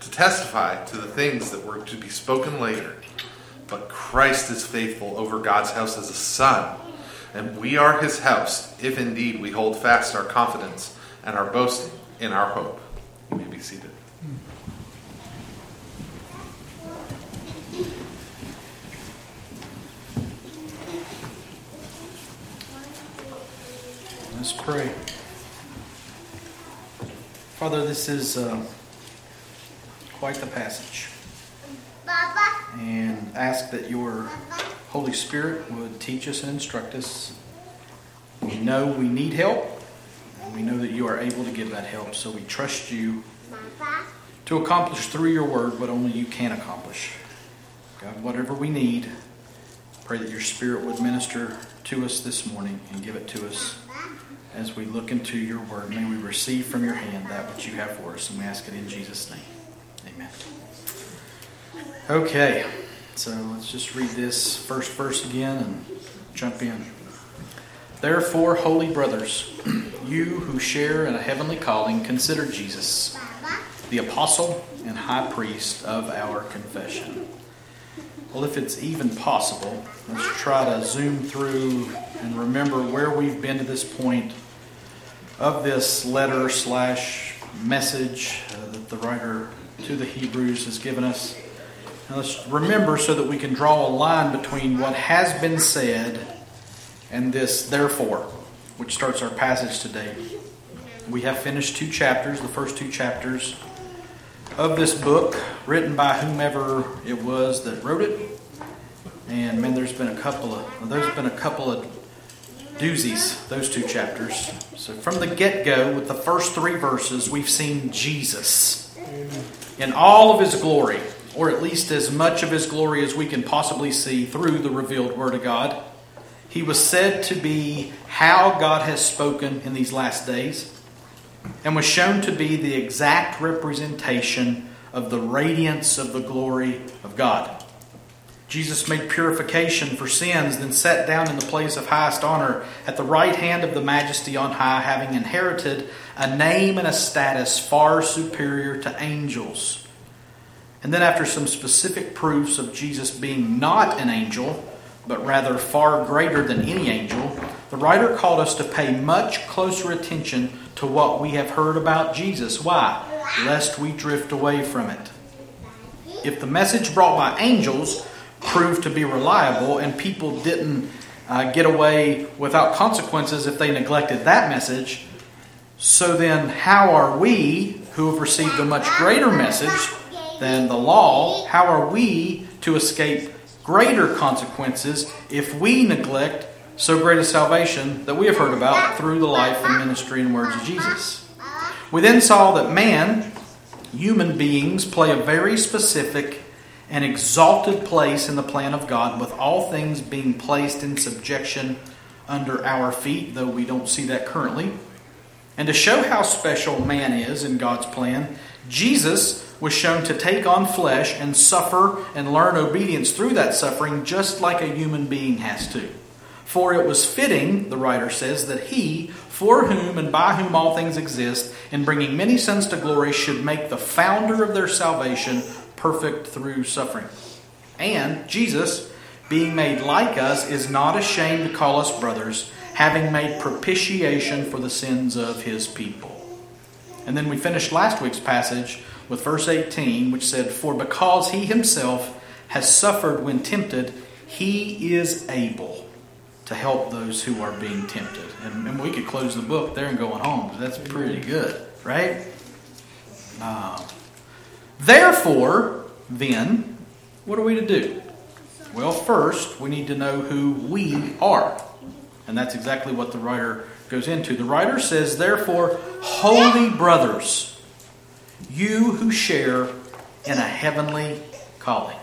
to testify to the things that were to be spoken later. But Christ is faithful over God's house as a son, and we are his house, if indeed we hold fast our confidence and our boasting in our hope. You may be seated. Let's pray. Father, this is quite the passage. And ask that your Holy Spirit would teach us and instruct us. We know we need help, and we know that you are able to give that help, so we trust you to accomplish through your word what only you can accomplish. God, whatever we need, pray that your Spirit would minister to us this morning and give it to us as we look into your word. May we receive from your hand that which you have for us, and we ask it in Jesus' name. Amen. Okay, so let's just read this first verse again and jump in. Therefore, holy brothers, you who share in a heavenly calling, consider Jesus, the apostle and high priest of our confession. Well, if it's even possible, let's try to zoom through and remember where we've been to this point of this letter / message that the writer to the Hebrews has given us. Now let's remember so that we can draw a line between what has been said and this therefore, which starts our passage today. We have finished 2 chapters, the first 2 chapters of this book, written by whomever it was that wrote it. And man, there's been a couple of doozies, those 2 chapters. So from the get-go, with the first 3 verses, we've seen Jesus in all of his glory, or at least as much of his glory as we can possibly see through the revealed Word of God. He was said to be how God has spoken in these last days, and was shown to be the exact representation of the radiance of the glory of God. Jesus made purification for sins, then sat down in the place of highest honor at the right hand of the Majesty on high, having inherited a name and a status far superior to angels. And then after some specific proofs of Jesus being not an angel, but rather far greater than any angel, the writer called us to pay much closer attention to what we have heard about Jesus. Why? Lest we drift away from it. If the message brought by angels proved to be reliable, and people didn't get away without consequences if they neglected that message, so then how are we, who have received a much greater message than the law, how are we to escape greater consequences if we neglect so great a salvation that we have heard about through the life and ministry and words of Jesus? We then saw that human beings, play a very specific an exalted place in the plan of God, with all things being placed in subjection under our feet, though we don't see that currently. And to show how special man is in God's plan, Jesus was shown to take on flesh and suffer and learn obedience through that suffering, just like a human being has to. For it was fitting, the writer says, that he, for whom and by whom all things exist, in bringing many sons to glory, should make the founder of their salvation perfect through suffering. And Jesus, being made like us, is not ashamed to call us brothers, having made propitiation for the sins of his people. And then we finished last week's passage with verse 18, which said, "For because he himself has suffered when tempted, he is able to help those who are being tempted." And we could close the book there and go on home. That's pretty good, right? Therefore, then, what are we to do? Well, first, we need to know who we are. And that's exactly what the writer goes into. The writer says, therefore, holy brothers, you who share in a heavenly calling.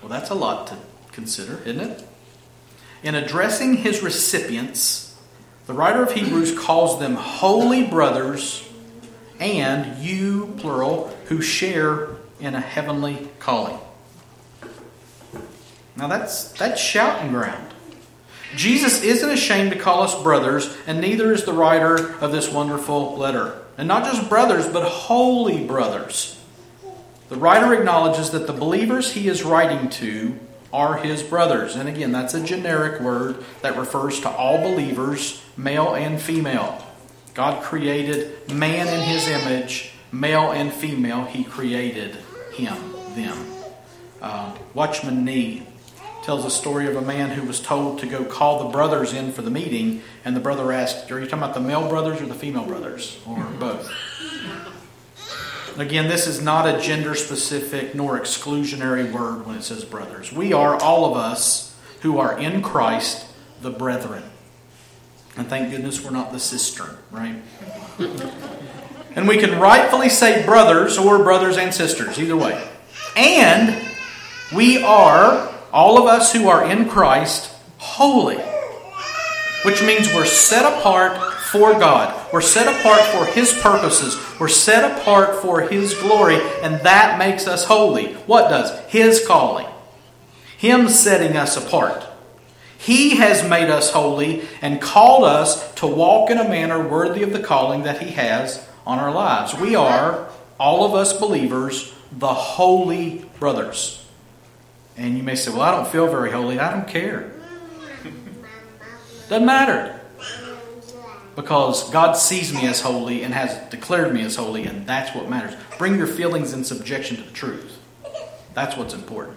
Well, that's a lot to consider, isn't it? In addressing his recipients, the writer of Hebrews calls them holy brothers and you, plural, who share in a heavenly calling. Now that's shouting ground. Jesus isn't ashamed to call us brothers, and neither is the writer of this wonderful letter. And not just brothers, but holy brothers. The writer acknowledges that the believers he is writing to are his brothers. And again, that's a generic word that refers to all believers, male and female. God created man in his image, male and female, he created him, them. Watchman Nee tells a story of a man who was told to go call the brothers in for the meeting, and the brother asked, are you talking about the male brothers or the female brothers? Or both? Again, this is not a gender-specific nor exclusionary word when it says brothers. We are, all of us, who are in Christ, the brethren. And thank goodness we're not the cistern, right? And we can rightfully say brothers or brothers and sisters, either way. And we are, all of us who are in Christ, holy. Which means we're set apart for God. We're set apart for His purposes. We're set apart for His glory. And that makes us holy. What does? His calling. Him setting us apart. He has made us holy and called us to walk in a manner worthy of the calling that He has on our lives. We are, all of us believers, the holy brothers. And you may say, well, I don't feel very holy. I don't care. Doesn't matter. Because God sees me as holy and has declared me as holy, and that's what matters. Bring your feelings in subjection to the truth. That's what's important.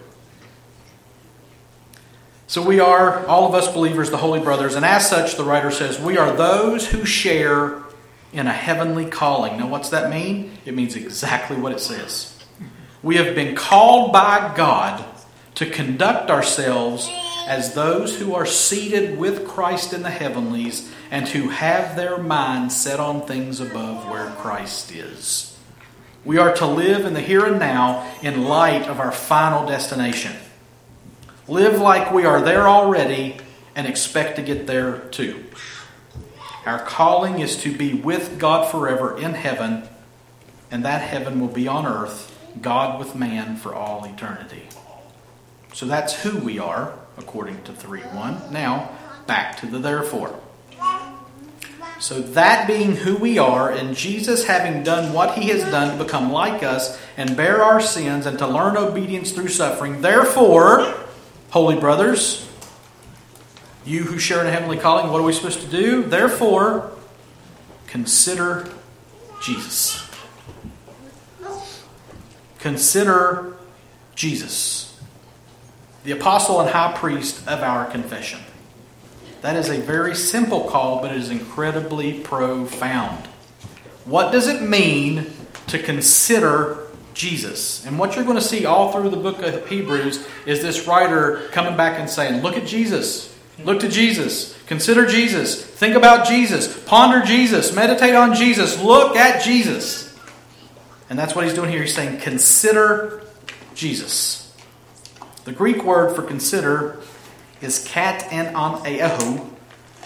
So we are, all of us believers, the holy brothers. And as such, the writer says, we are those who share in a heavenly calling. Now, what's that mean? It means exactly what it says. We have been called by God to conduct ourselves as those who are seated with Christ in the heavenlies and who have their mind set on things above where Christ is. We are to live in the here and now in light of our final destination. Live like we are there already and expect to get there too. Our calling is to be with God forever in heaven, and that heaven will be on earth, God with man for all eternity. So that's who we are, according to 3:1. Now, back to the therefore. So that being who we are, and Jesus having done what He has done to become like us and bear our sins and to learn obedience through suffering, therefore, holy brothers, you who share in a heavenly calling, what are we supposed to do? Therefore, consider Jesus. Consider Jesus, the apostle and high priest of our confession. That is a very simple call, but it is incredibly profound. What does it mean to consider Jesus? And what you're going to see all through the book of Hebrews is this writer coming back and saying, look at Jesus. Look to Jesus. Consider Jesus. Think about Jesus. Ponder Jesus. Meditate on Jesus. Look at Jesus. And that's what he's doing here. He's saying, consider Jesus. The Greek word for consider is kataneiho,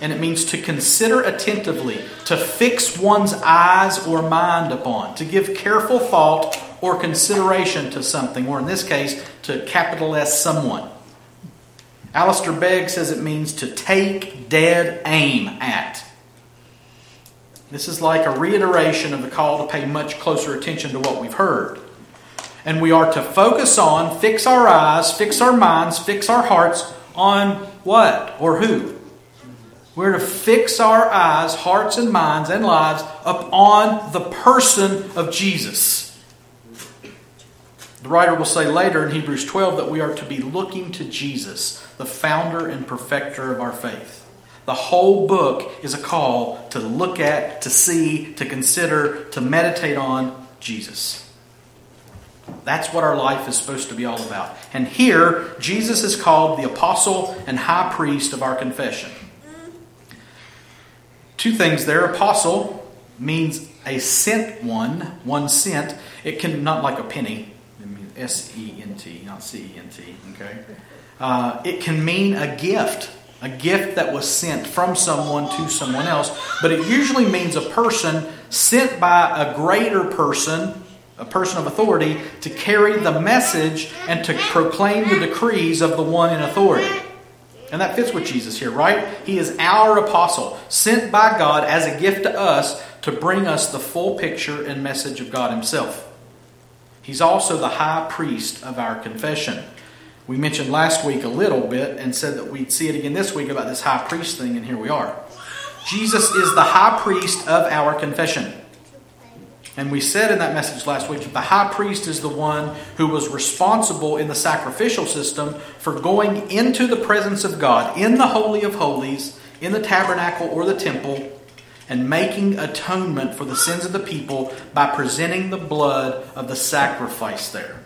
and it means to consider attentively, to fix one's eyes or mind upon, to give careful thought or consideration to something, or in this case, to capital S someone. Alistair Begg says it means to take dead aim at. This is like a reiteration of the call to pay much closer attention to what we've heard. And we are to focus on, fix our eyes, fix our minds, fix our hearts on what or who? We're to fix our eyes, hearts and minds and lives upon the person of Jesus. The writer will say later in Hebrews 12 that we are to be looking to Jesus, the founder and perfecter of our faith. The whole book is a call to look at, to see, to consider, to meditate on Jesus. That's what our life is supposed to be all about. And here, Jesus is called the apostle and high priest of our confession. Two things there. Apostle means a sent one, one sent. It can, not like a penny, S-E-N-T, not C-E-N-T, okay? It can mean a gift that was sent from someone to someone else, but it usually means a person sent by a greater person, a person of authority, to carry the message and to proclaim the decrees of the one in authority. And that fits with Jesus here, right? He is our apostle, sent by God as a gift to us to bring us the full picture and message of God himself. He's also the high priest of our confession. We mentioned last week a little bit and said that we'd see it again this week about this high priest thing, and here we are. Jesus is the high priest of our confession. And we said in that message last week that the high priest is the one who was responsible in the sacrificial system for going into the presence of God, in the Holy of Holies, in the tabernacle or the temple, and making atonement for the sins of the people by presenting the blood of the sacrifice there.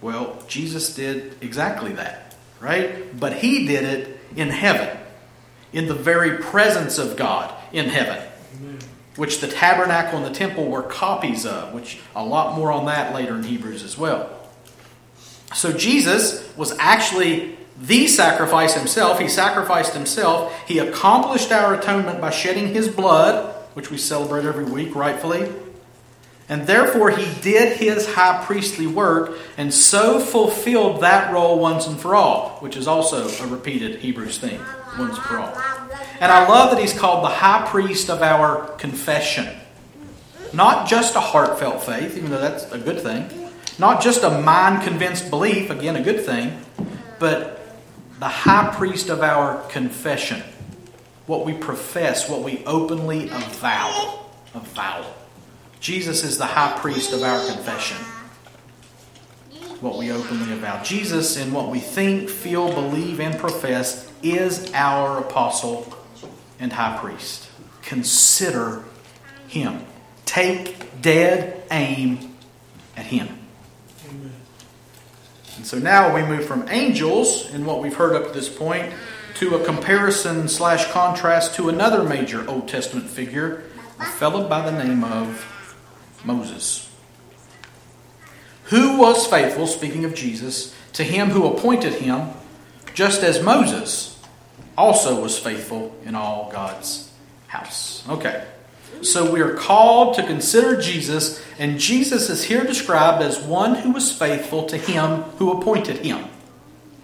Well, Jesus did exactly that, right? But he did it in heaven, in the very presence of God in heaven. Amen. Which the tabernacle and the temple were copies of, which a lot more on that later in Hebrews as well. So Jesus was actually the sacrifice himself. He sacrificed himself. He accomplished our atonement by shedding his blood, which we celebrate every week, rightfully. And therefore he did his high priestly work and so fulfilled that role once and for all, which is also a repeated Hebrews thing, once for all. And I love that he's called the high priest of our confession. Not just a heartfelt faith, even though that's a good thing. Not just a mind-convinced belief, again, a good thing. But the high priest of our confession. What we profess, what we openly avow. Jesus is the high priest of our confession. What we openly avow. Jesus, in what we think, feel, believe, and profess, is our apostle and high priest. Consider him. Take dead aim at him. Amen. And so now we move from angels, in what we've heard up to this point, to a comparison / contrast to another major Old Testament figure, a fellow by the name of Moses. Who was faithful, speaking of Jesus, to him who appointed him, just as Moses also was faithful in all God's house. Okay, so we are called to consider Jesus, and Jesus is here described as one who was faithful to him who appointed him.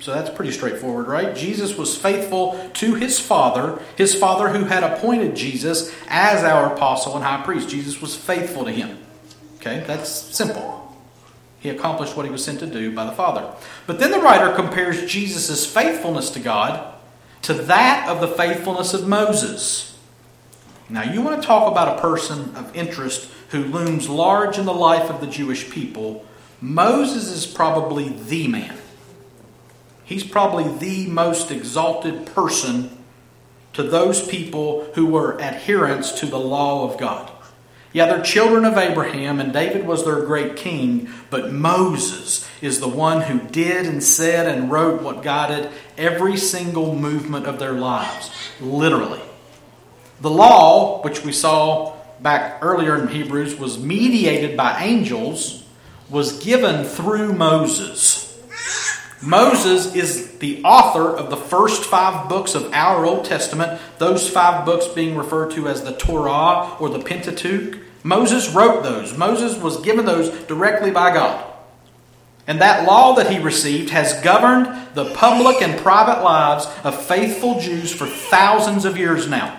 So that's pretty straightforward, right? Jesus was faithful to his Father who had appointed Jesus as our apostle and high priest. Jesus was faithful to him. Okay, that's simple. He accomplished what he was sent to do by the Father. But then the writer compares Jesus' faithfulness to God to that of the faithfulness of Moses. Now, you want to talk about a person of interest who looms large in the life of the Jewish people. Moses is probably the man. He's probably the most exalted person to those people who were adherents to the law of God. Yeah, they're children of Abraham, and David was their great king, but Moses is the one who did and said and wrote what guided every single movement of their lives, literally. The law, which we saw back earlier in Hebrews, was mediated by angels, was given through Moses. Moses is the author of the first 5 books of our Old Testament, those 5 books being referred to as the Torah or the Pentateuch. Moses wrote those. Moses was given those directly by God. And that law that he received has governed the public and private lives of faithful Jews for thousands of years now.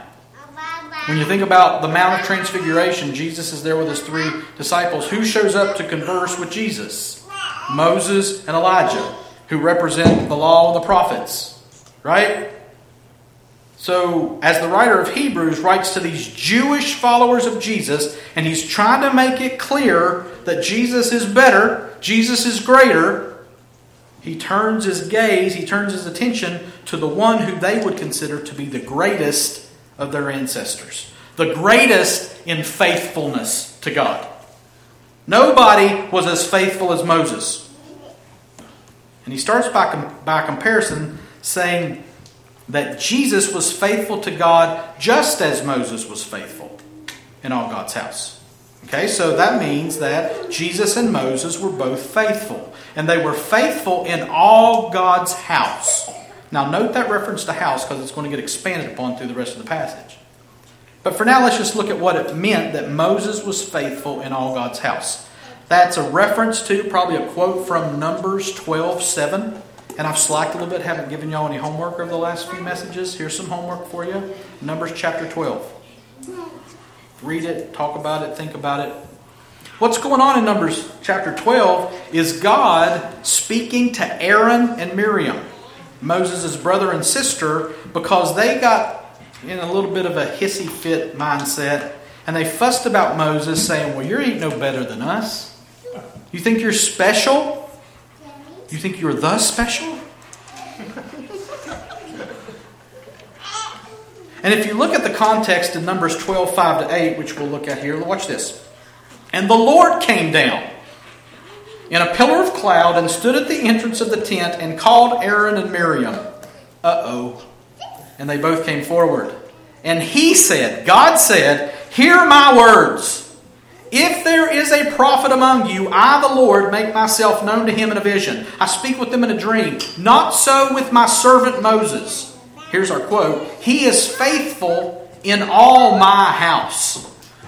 When you think about the Mount of Transfiguration, Jesus is there with his 3 disciples. Who shows up to converse with Jesus? Moses and Elijah, who represent the law and the prophets, right? So, as the writer of Hebrews writes to these Jewish followers of Jesus, and he's trying to make it clear that Jesus is better, Jesus is greater, he turns his gaze, he turns his attention to the one who they would consider to be the greatest of their ancestors, the greatest in faithfulness to God. Nobody was as faithful as Moses. And he starts by comparison saying that Jesus was faithful to God just as Moses was faithful in all God's house. Okay, so that means that Jesus and Moses were both faithful. And they were faithful in all God's house. Now note that reference to house because it's going to get expanded upon through the rest of the passage. But for now, let's just look at what it meant that Moses was faithful in all God's house. That's a reference to probably a quote from Numbers 12:7. And I've slacked a little bit, haven't given y'all any homework over the last few messages. Here's some homework for you. Numbers chapter 12. Read it, talk about it, think about it. What's going on in Numbers chapter 12 is God speaking to Aaron and Miriam, Moses' brother and sister, because they got in a little bit of a hissy fit mindset, and they fussed about Moses saying, well, you ain't no better than us. You think you're special? You think you're the special? And if you look at the context in Numbers 12:5-8, which we'll look at here, watch this. And the Lord came down in a pillar of cloud and stood at the entrance of the tent and called Aaron and Miriam. Uh-oh. And they both came forward. And he said, God said, hear my words. If there is a prophet among you, I, the Lord, make myself known to him in a vision. I speak with them in a dream. Not so with my servant Moses. Here's our quote. He is faithful in all my house.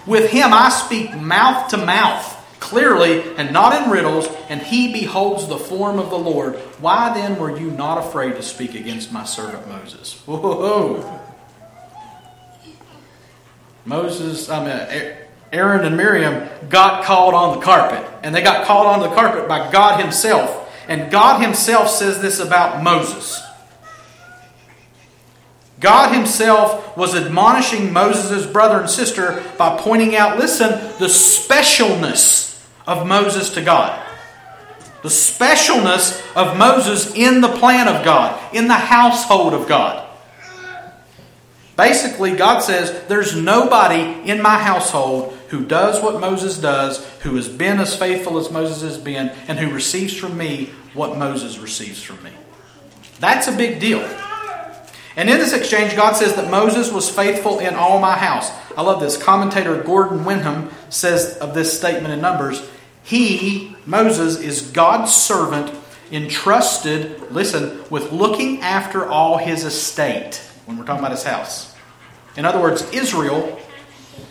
With him I speak mouth to mouth, clearly and not in riddles, and he beholds the form of the Lord. Why then were you not afraid to speak against my servant Moses? Whoa. Aaron and Miriam got called on the carpet. And they got called on the carpet by God himself. And God himself says this about Moses. God himself was admonishing Moses' brother and sister by pointing out, listen, the specialness of Moses to God. The specialness of Moses in the plan of God, in the household of God. Basically, God says, there's nobody in my household who does what Moses does, who has been as faithful as Moses has been, and who receives from me what Moses receives from me. That's a big deal. And in this exchange, God says that Moses was faithful in all my house. I love this. Commentator Gordon Winham says of this statement in Numbers, he, Moses, is God's servant entrusted, listen, with looking after all his estate. When we're talking about his house. In other words, Israel,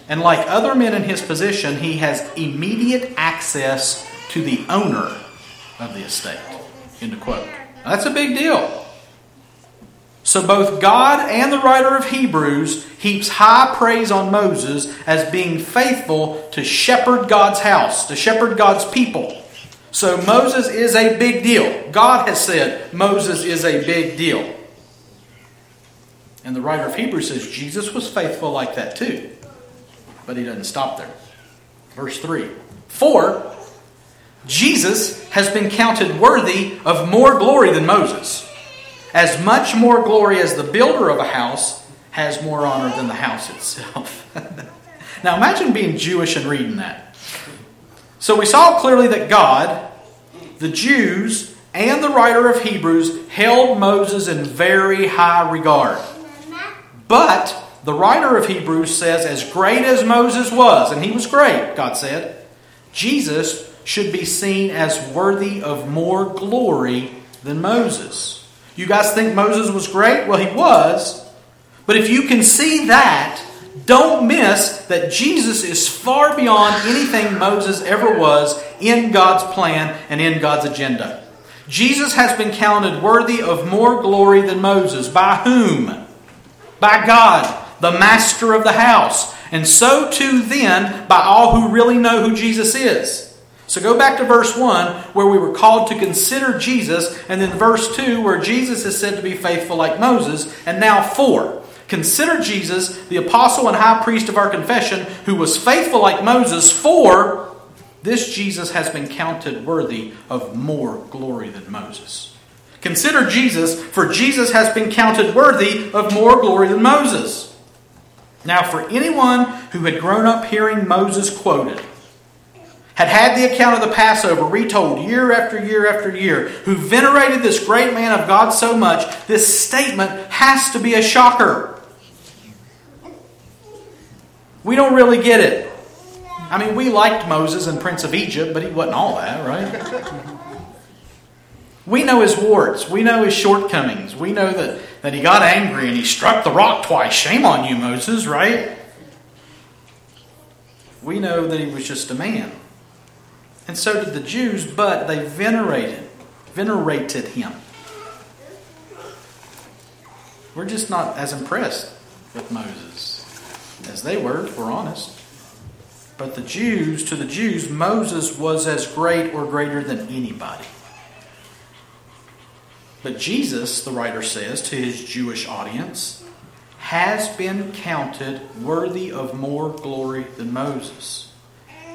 and like other men in his position, he has immediate access to the owner of the estate. End of quote. Now, that's a big deal. So both God and the writer of Hebrews heaps high praise on Moses as being faithful to shepherd God's house, to shepherd God's people. So Moses is a big deal. God has said Moses is a big deal. And the writer of Hebrews says Jesus was faithful like that too. But he doesn't stop there. Verse 3. For Jesus has been counted worthy of more glory than Moses. As much more glory as the builder of a house has more honor than the house itself. Now imagine being Jewish and reading that. So we saw clearly that God, the Jews, and the writer of Hebrews held Moses in very high regard. But the writer of Hebrews says, as great as Moses was, and he was great, God said, Jesus should be seen as worthy of more glory than Moses. You guys think Moses was great? Well, he was. But if you can see that, don't miss that Jesus is far beyond anything Moses ever was in God's plan and in God's agenda. Jesus has been counted worthy of more glory than Moses. By whom? By God, the master of the house. And so too then, by all who really know who Jesus is. So go back to verse 1 where we were called to consider Jesus, and then verse 2 where Jesus is said to be faithful like Moses. And now 4, consider Jesus, the apostle and high priest of our confession, who was faithful like Moses, for this Jesus has been counted worthy of more glory than Moses. Consider Jesus, for Jesus has been counted worthy of more glory than Moses. Now for anyone who had grown up hearing Moses quoted, had the account of the Passover retold year after year after year, who venerated this great man of God so much, this statement has to be a shocker. We don't really get it. I mean, we liked Moses and Prince of Egypt, but he wasn't all that, right? We know his warts. We know his shortcomings. We know that he got angry and he struck the rock twice. Shame on you, Moses, right? We know that he was just a man. And so did the Jews, but they venerated him. We're just not as impressed with Moses as they were, if we're honest. But to the Jews, Moses was as great or greater than anybody. But Jesus, the writer says, to his Jewish audience, has been counted worthy of more glory than Moses.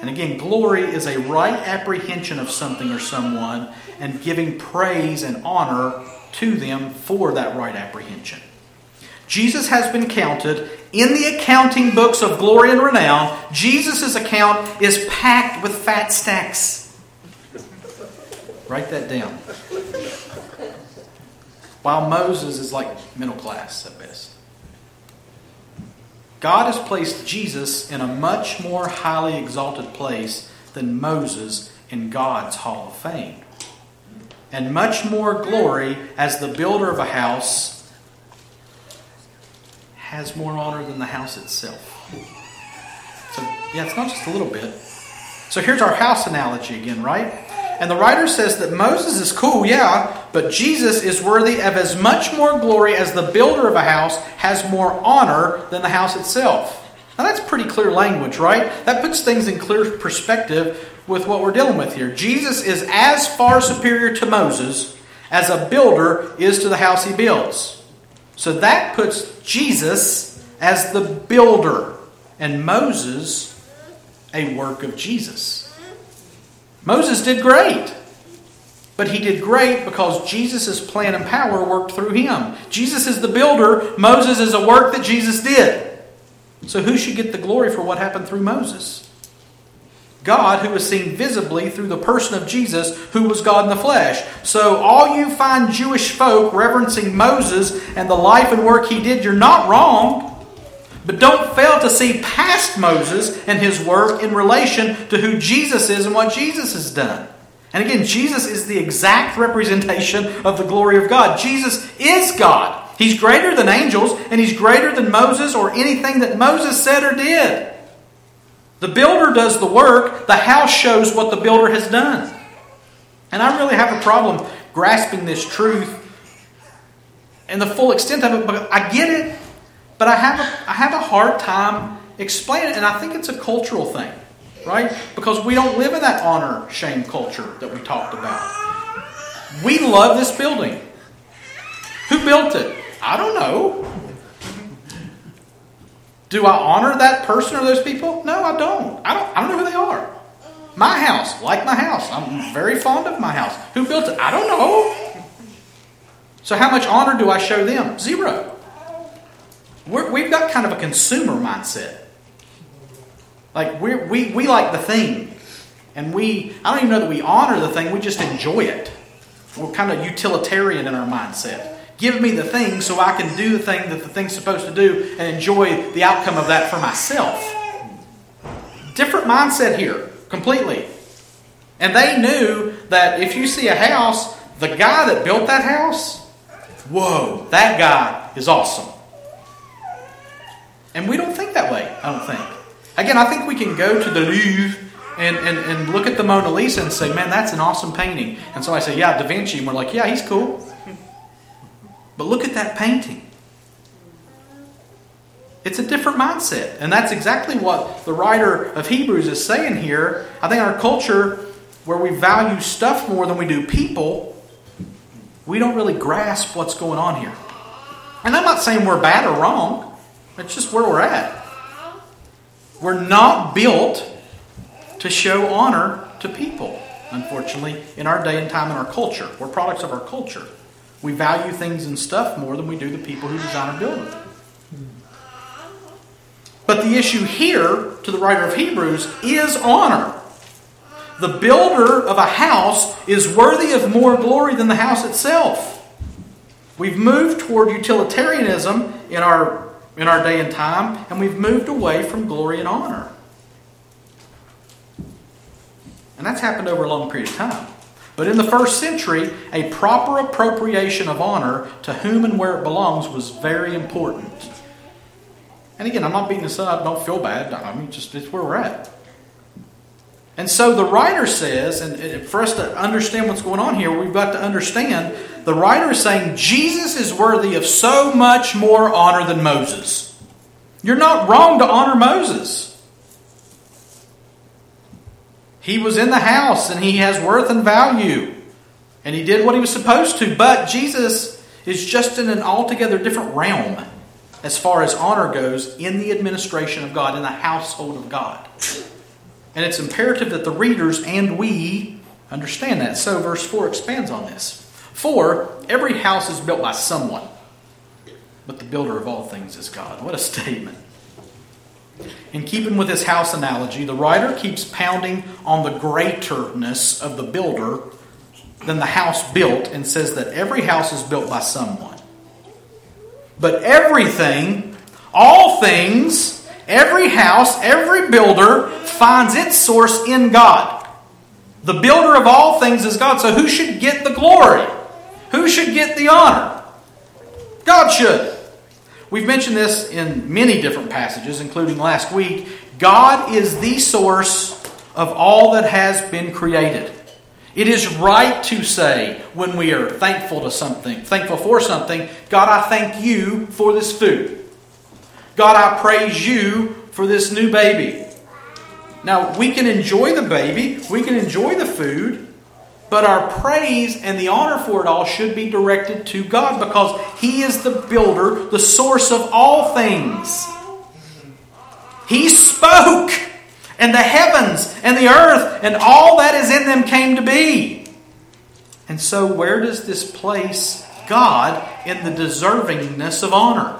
And again, glory is a right apprehension of something or someone and giving praise and honor to them for that right apprehension. Jesus has been counted in the accounting books of glory and renown. Jesus' account is packed with fat stacks. Write that down. While Moses is like middle class at best. God has placed Jesus in a much more highly exalted place than Moses in God's Hall of Fame. And much more glory, as the builder of a house has more honor than the house itself. So, yeah, it's not just a little bit. So here's our house analogy again, right? And the writer says that Moses is cool, yeah, but Jesus is worthy of as much more glory as the builder of a house has more honor than the house itself. Now that's pretty clear language, right? That puts things in clear perspective with what we're dealing with here. Jesus is as far superior to Moses as a builder is to the house he builds. So that puts Jesus as the builder and Moses a work of Jesus. Moses did great, but he did great because Jesus' plan and power worked through him. Jesus is the builder. Moses is a work that Jesus did. So who should get the glory for what happened through Moses? God, who was seen visibly through the person of Jesus, who was God in the flesh. So all you fine Jewish folk reverencing Moses and the life and work he did, you're not wrong. But don't fail to see past Moses and his work in relation to who Jesus is and what Jesus has done. And again, Jesus is the exact representation of the glory of God. Jesus is God. He's greater than angels, and he's greater than Moses or anything that Moses said or did. The builder does the work. The house shows what the builder has done. And I really have a problem grasping this truth and the full extent of it, but I get it. But I have a hard time explaining it, and I think it's a cultural thing, right? Because we don't live in that honor-shame culture that we talked about. We love this building. Who built it? I don't know. Do I honor that person or those people? No, I don't. I don't know who they are. My house, like my house. I'm very fond of my house. Who built it? I don't know. So how much honor do I show them? Zero. We've got kind of a consumer mindset. Like we like the thing. And I don't even know that we honor the thing. We just enjoy it. We're kind of utilitarian in our mindset. Give me the thing so I can do the thing that the thing's supposed to do and enjoy the outcome of that for myself. Different mindset here, completely. And they knew that if you see a house, the guy that built that house, whoa, that guy is awesome. And we don't think that way, I don't think. Again, I think we can go to the Louvre and look at the Mona Lisa and say, man, that's an awesome painting. And so I say, yeah, Da Vinci. And we're like, yeah, he's cool. But look at that painting. It's a different mindset. And that's exactly what the writer of Hebrews is saying here. I think our culture, where we value stuff more than we do people, we don't really grasp what's going on here. And I'm not saying we're bad or wrong. That's just where we're at. We're not built to show honor to people, unfortunately, in our day and time and our culture. We're products of our culture. We value things and stuff more than we do the people who design and build them. But the issue here, to the writer of Hebrews, is honor. The builder of a house is worthy of more glory than the house itself. We've moved toward utilitarianism in our day and time, and we've moved away from glory and honor. And that's happened over a long period of time. But in the first century, a proper appropriation of honor to whom and where it belongs was very important. And again, I'm not beating this up. Don't feel bad. I mean, just it's where we're at. And so the writer says, and for us to understand what's going on here, we've got to understand the writer is saying Jesus is worthy of so much more honor than Moses. You're not wrong to honor Moses. He was in the house and he has worth and value. And he did what he was supposed to. But Jesus is just in an altogether different realm as far as honor goes in the administration of God, in the household of God. And it's imperative that the readers and we understand that. So verse 4 expands on this. For every house is built by someone, but the builder of all things is God. What a statement. In keeping with his house analogy, the writer keeps pounding on the greaterness of the builder than the house built and says that every house is built by someone. But everything, all things, every house, every builder finds its source in God. The builder of all things is God. So who should get the glory? Who should get the honor? God should. We've mentioned this in many different passages, including last week. God is the source of all that has been created. It is right to say when we are thankful for something, God, I thank you for this food. God, I praise you for this new baby. Now, we can enjoy the baby, we can enjoy the food, but our praise and the honor for it all should be directed to God because He is the builder, the source of all things. He spoke, and the heavens and the earth and all that is in them came to be. And so where does this place God in the deservingness of honor?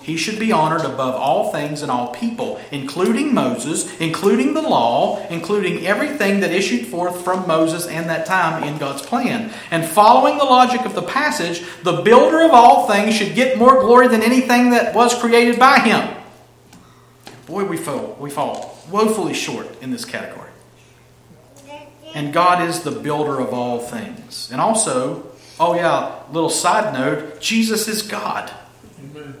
He should be honored above all things and all people, including Moses, including the law, including everything that issued forth from Moses and that time in God's plan. And following the logic of the passage, the builder of all things should get more glory than anything that was created by him. Boy, we fall woefully short in this category. And God is the builder of all things. And also, little side note, Jesus is God. Amen.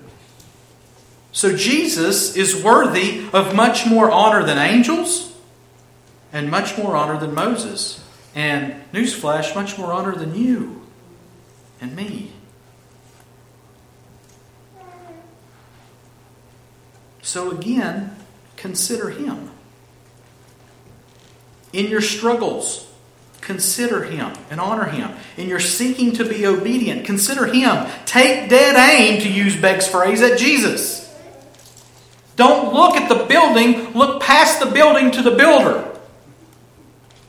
So Jesus is worthy of much more honor than angels and much more honor than Moses. And newsflash, much more honor than you and me. So again, consider Him. In your struggles, consider Him and honor Him. In your seeking to be obedient, consider Him. Take dead aim, to use Begg's phrase, at Jesus. Don't look at the building. Look past the building to the builder.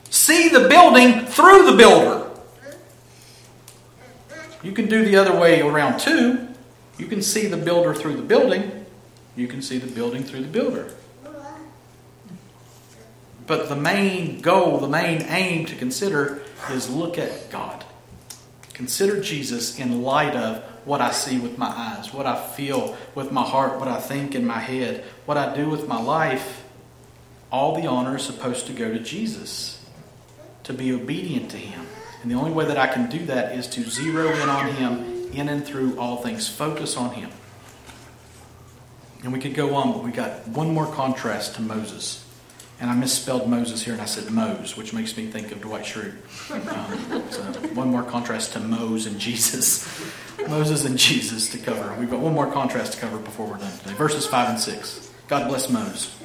See the building through the builder. You can do the other way around too. You can see the builder through the building. You can see the building through the builder. But the main goal, the main aim to consider is look at God. Consider Jesus in light of what I see with my eyes, what I feel with my heart, what I think in my head, what I do with my life. All the honor is supposed to go to Jesus, to be obedient to Him. And the only way that I can do that is to zero in on Him, in and through all things. Focus on Him. And we could go on, but we got one more contrast to Moses. And I misspelled Moses here, and I said Mose, which makes me think of Dwight Schrute. So one more contrast to Mose and Jesus. Moses and Jesus to cover. We've got one more contrast to cover before we're done today. Verses 5 and 6. God bless Mose.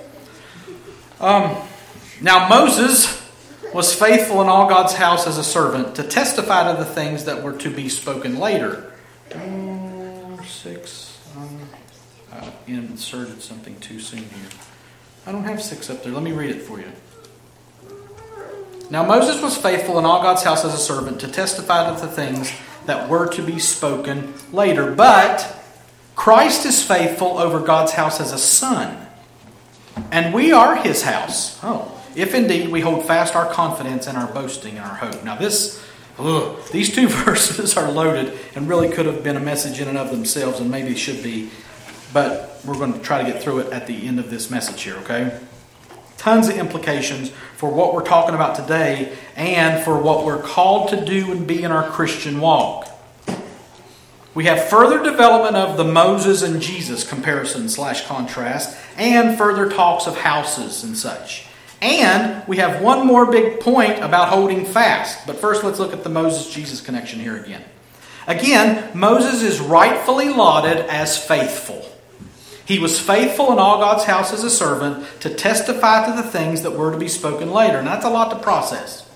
Now Moses was faithful in all God's house as a servant to testify to the things that were to be spoken later. 6. I inserted something too soon here. I don't have 6 up there. Let me read it for you. Now Moses was faithful in all God's house as a servant to testify to the things that were to be spoken later. But Christ is faithful over God's house as a son. And we are His house. Oh, if indeed we hold fast our confidence and our boasting and our hope. Now these two verses are loaded and really could have been a message in and of themselves, and maybe should be. But we're going to try to get through it at the end of this message here, okay? Tons of implications for what we're talking about today and for what we're called to do and be in our Christian walk. We have further development of the Moses and Jesus comparison / contrast and further talks of houses and such. And we have one more big point about holding fast. But first let's look at the Moses-Jesus connection here again. Again, Moses is rightfully lauded as faithful. He was faithful in all God's house as a servant to testify to the things that were to be spoken later. And that's a lot to process.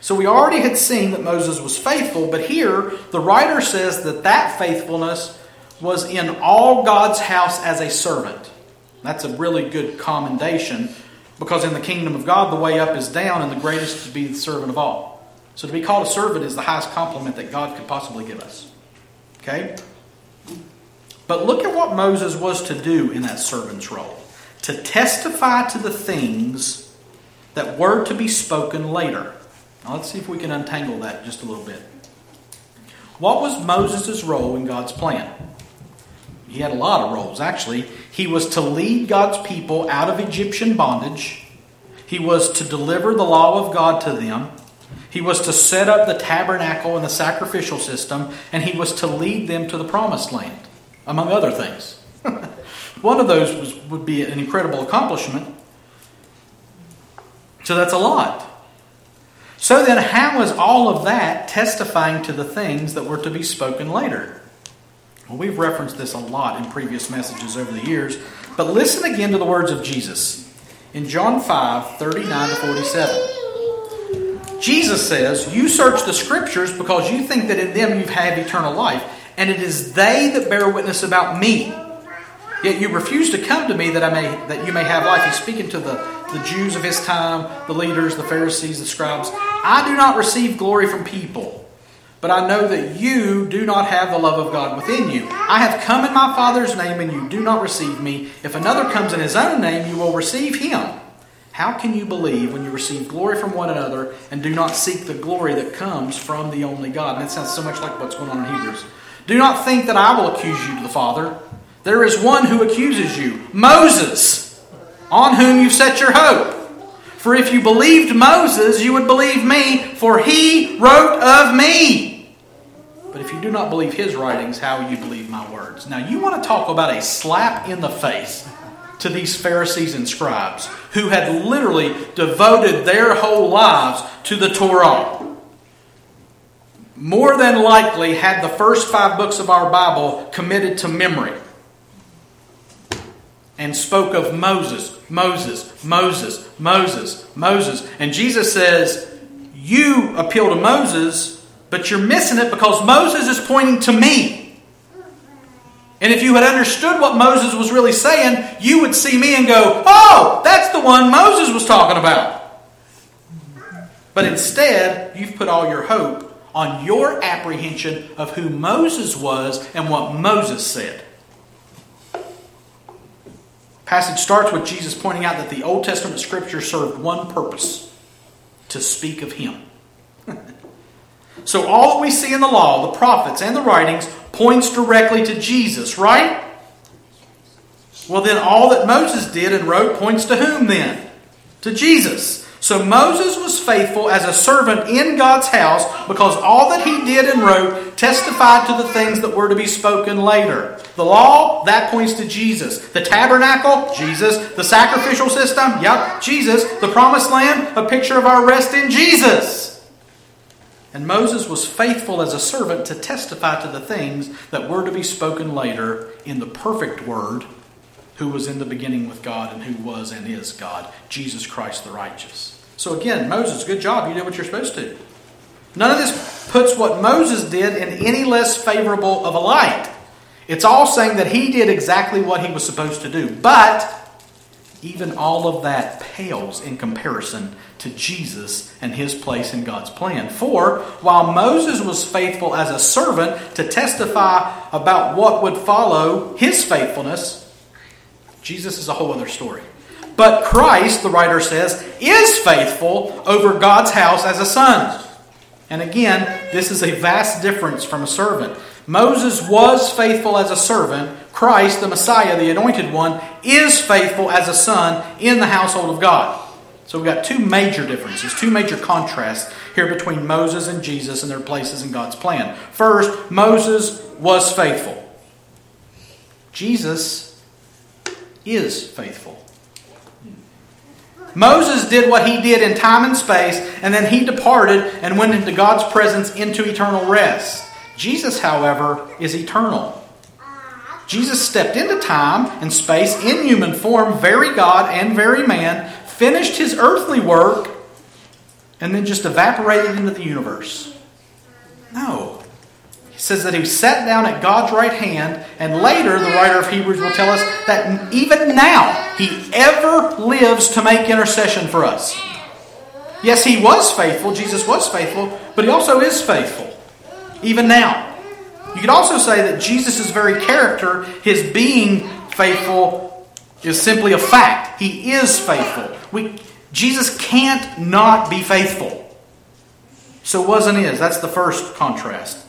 So we already had seen that Moses was faithful, but here the writer says that that faithfulness was in all God's house as a servant. That's a really good commendation because in the kingdom of God, the way up is down and the greatest is to be the servant of all. So to be called a servant is the highest compliment that God could possibly give us. Okay? But look at what Moses was to do in that servant's role. To testify to the things that were to be spoken later. Now let's see if we can untangle that just a little bit. What was Moses' role in God's plan? He had a lot of roles, actually. He was to lead God's people out of Egyptian bondage. He was to deliver the law of God to them. He was to set up the tabernacle and the sacrificial system. And he was to lead them to the promised land, among other things. One of those would be an incredible accomplishment. So that's a lot. So then how is all of that testifying to the things that were to be spoken later? Well, we've referenced this a lot in previous messages over the years, but listen again to the words of Jesus in John 5:39-47. Jesus says, "You search the Scriptures because you think that in them you have eternal life, and it is they that bear witness about me. Yet you refuse to come to me that you may have life." He's speaking to the Jews of his time, the leaders, the Pharisees, the scribes. "I do not receive glory from people, but I know that you do not have the love of God within you. I have come in my Father's name, and you do not receive me. If another comes in his own name, you will receive him. How can you believe when you receive glory from one another and do not seek the glory that comes from the only God?" And that sounds so much like what's going on in Hebrews. "Do not think that I will accuse you to the Father. There is one who accuses you, Moses, on whom you set your hope. For if you believed Moses, you would believe me, for he wrote of me. But if you do not believe his writings, how will you believe my words?" Now you want to talk about a slap in the face to these Pharisees and scribes who had literally devoted their whole lives to the Torah. More than likely had the first 5 books of our Bible committed to memory. And spoke of Moses, Moses, Moses, Moses, Moses. And Jesus says, you appeal to Moses, but you're missing it because Moses is pointing to me. And if you had understood what Moses was really saying, you would see me and go, oh, that's the one Moses was talking about. But instead, you've put all your hope on your apprehension of who Moses was and what Moses said. Passage starts with Jesus pointing out that the Old Testament Scriptures served one purpose, to speak of Him. So all that we see in the law, the prophets, and the writings points directly to Jesus, right? Well then, all that Moses did and wrote points to whom then? To Jesus. So Moses was faithful as a servant in God's house because all that he did and wrote testified to the things that were to be spoken later. The law, that points to Jesus. The tabernacle, Jesus. The sacrificial system, yep, Jesus. The promised land, a picture of our rest in Jesus. And Moses was faithful as a servant to testify to the things that were to be spoken later in the perfect word, who was in the beginning with God and who was and is God, Jesus Christ the righteous. So again, Moses, good job. You did what you're supposed to. None of this puts what Moses did in any less favorable of a light. It's all saying that he did exactly what he was supposed to do. But even all of that pales in comparison to Jesus and his place in God's plan. For while Moses was faithful as a servant to testify about what would follow his faithfulness, Jesus is a whole other story. But Christ, the writer says, is faithful over God's house as a son. And again, this is a vast difference from a servant. Moses was faithful as a servant. Christ, the Messiah, the Anointed One, is faithful as a son in the household of God. So we've got two major differences, two major contrasts here between Moses and Jesus and their places in God's plan. First, Moses was faithful. Jesus is faithful. Moses did what he did in time and space, and then he departed and went into God's presence into eternal rest. Jesus, however, is eternal. Jesus stepped into time and space in human form, very God and very man, finished his earthly work, and then just evaporated into the universe. No. He says that he sat down at God's right hand, and later the writer of Hebrews will tell us that even now he ever lives to make intercession for us. Yes, he was faithful, Jesus was faithful, but he also is faithful, even now. You could also say that Jesus' very character, his being faithful, is simply a fact. He is faithful. Jesus can't not be faithful. So was and is. That's the first contrast.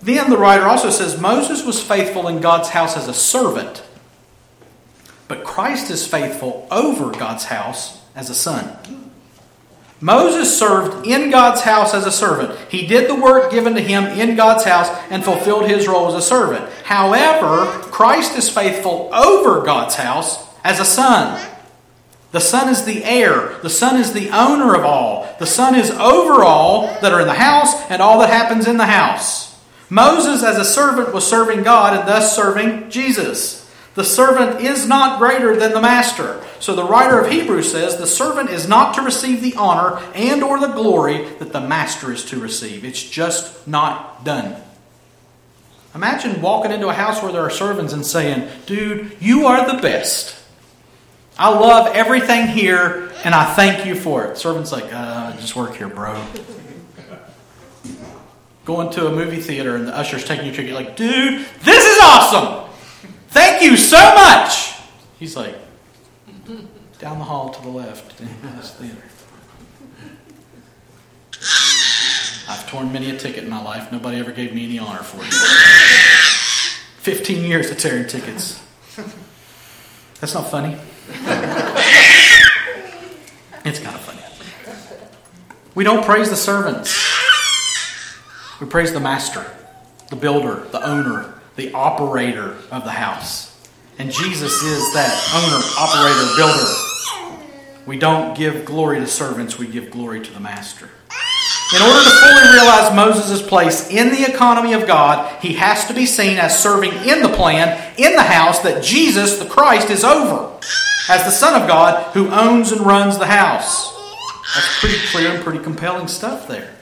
Then the writer also says Moses was faithful in God's house as a servant, but Christ is faithful over God's house as a son. Moses served in God's house as a servant. He did the work given to him in God's house and fulfilled his role as a servant. However, Christ is faithful over God's house as a son. The son is the heir. The son is the owner of all. The son is over all that are in the house and all that happens in the house. Moses as a servant was serving God and thus serving Jesus. The servant is not greater than the master. So the writer of Hebrews says the servant is not to receive the honor and or the glory that the master is to receive. It's just not done. Imagine walking into a house where there are servants and saying, "Dude, you are the best. I love everything here and I thank you for it." The servant's like, I just work here, bro. Going to a movie theater and the usher's taking your ticket, you're like, "Dude, this is awesome. Thank you so much." He's like, down the hall to the left. I've torn many a ticket in my life. Nobody ever gave me any honor for it. 15 years of tearing tickets. That's not funny. It's kind of funny. We don't praise the servants. We praise the master, the builder, the owner, the operator of the house. And Jesus is that owner, operator, builder. We don't give glory to servants, we give glory to the master. In order to fully realize Moses' place in the economy of God, he has to be seen as serving in the plan, in the house that Jesus, the Christ, is over, as the Son of God who owns and runs the house. That's pretty clear and pretty compelling stuff there.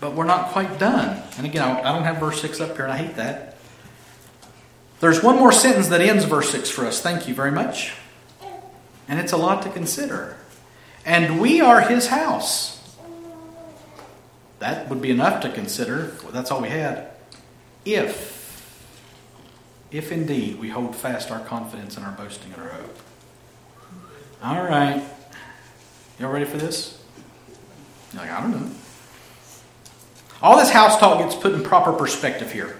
But we're not quite done. And again, I don't have verse 6 up here, and I hate that. There's one more sentence that ends verse 6 for us. Thank you very much. And it's a lot to consider. And we are his house. That would be enough to consider. That's all we had. If indeed we hold fast our confidence and our boasting and our hope. All right. Y'all ready for this? You're like, I don't know. All this house talk gets put in proper perspective here.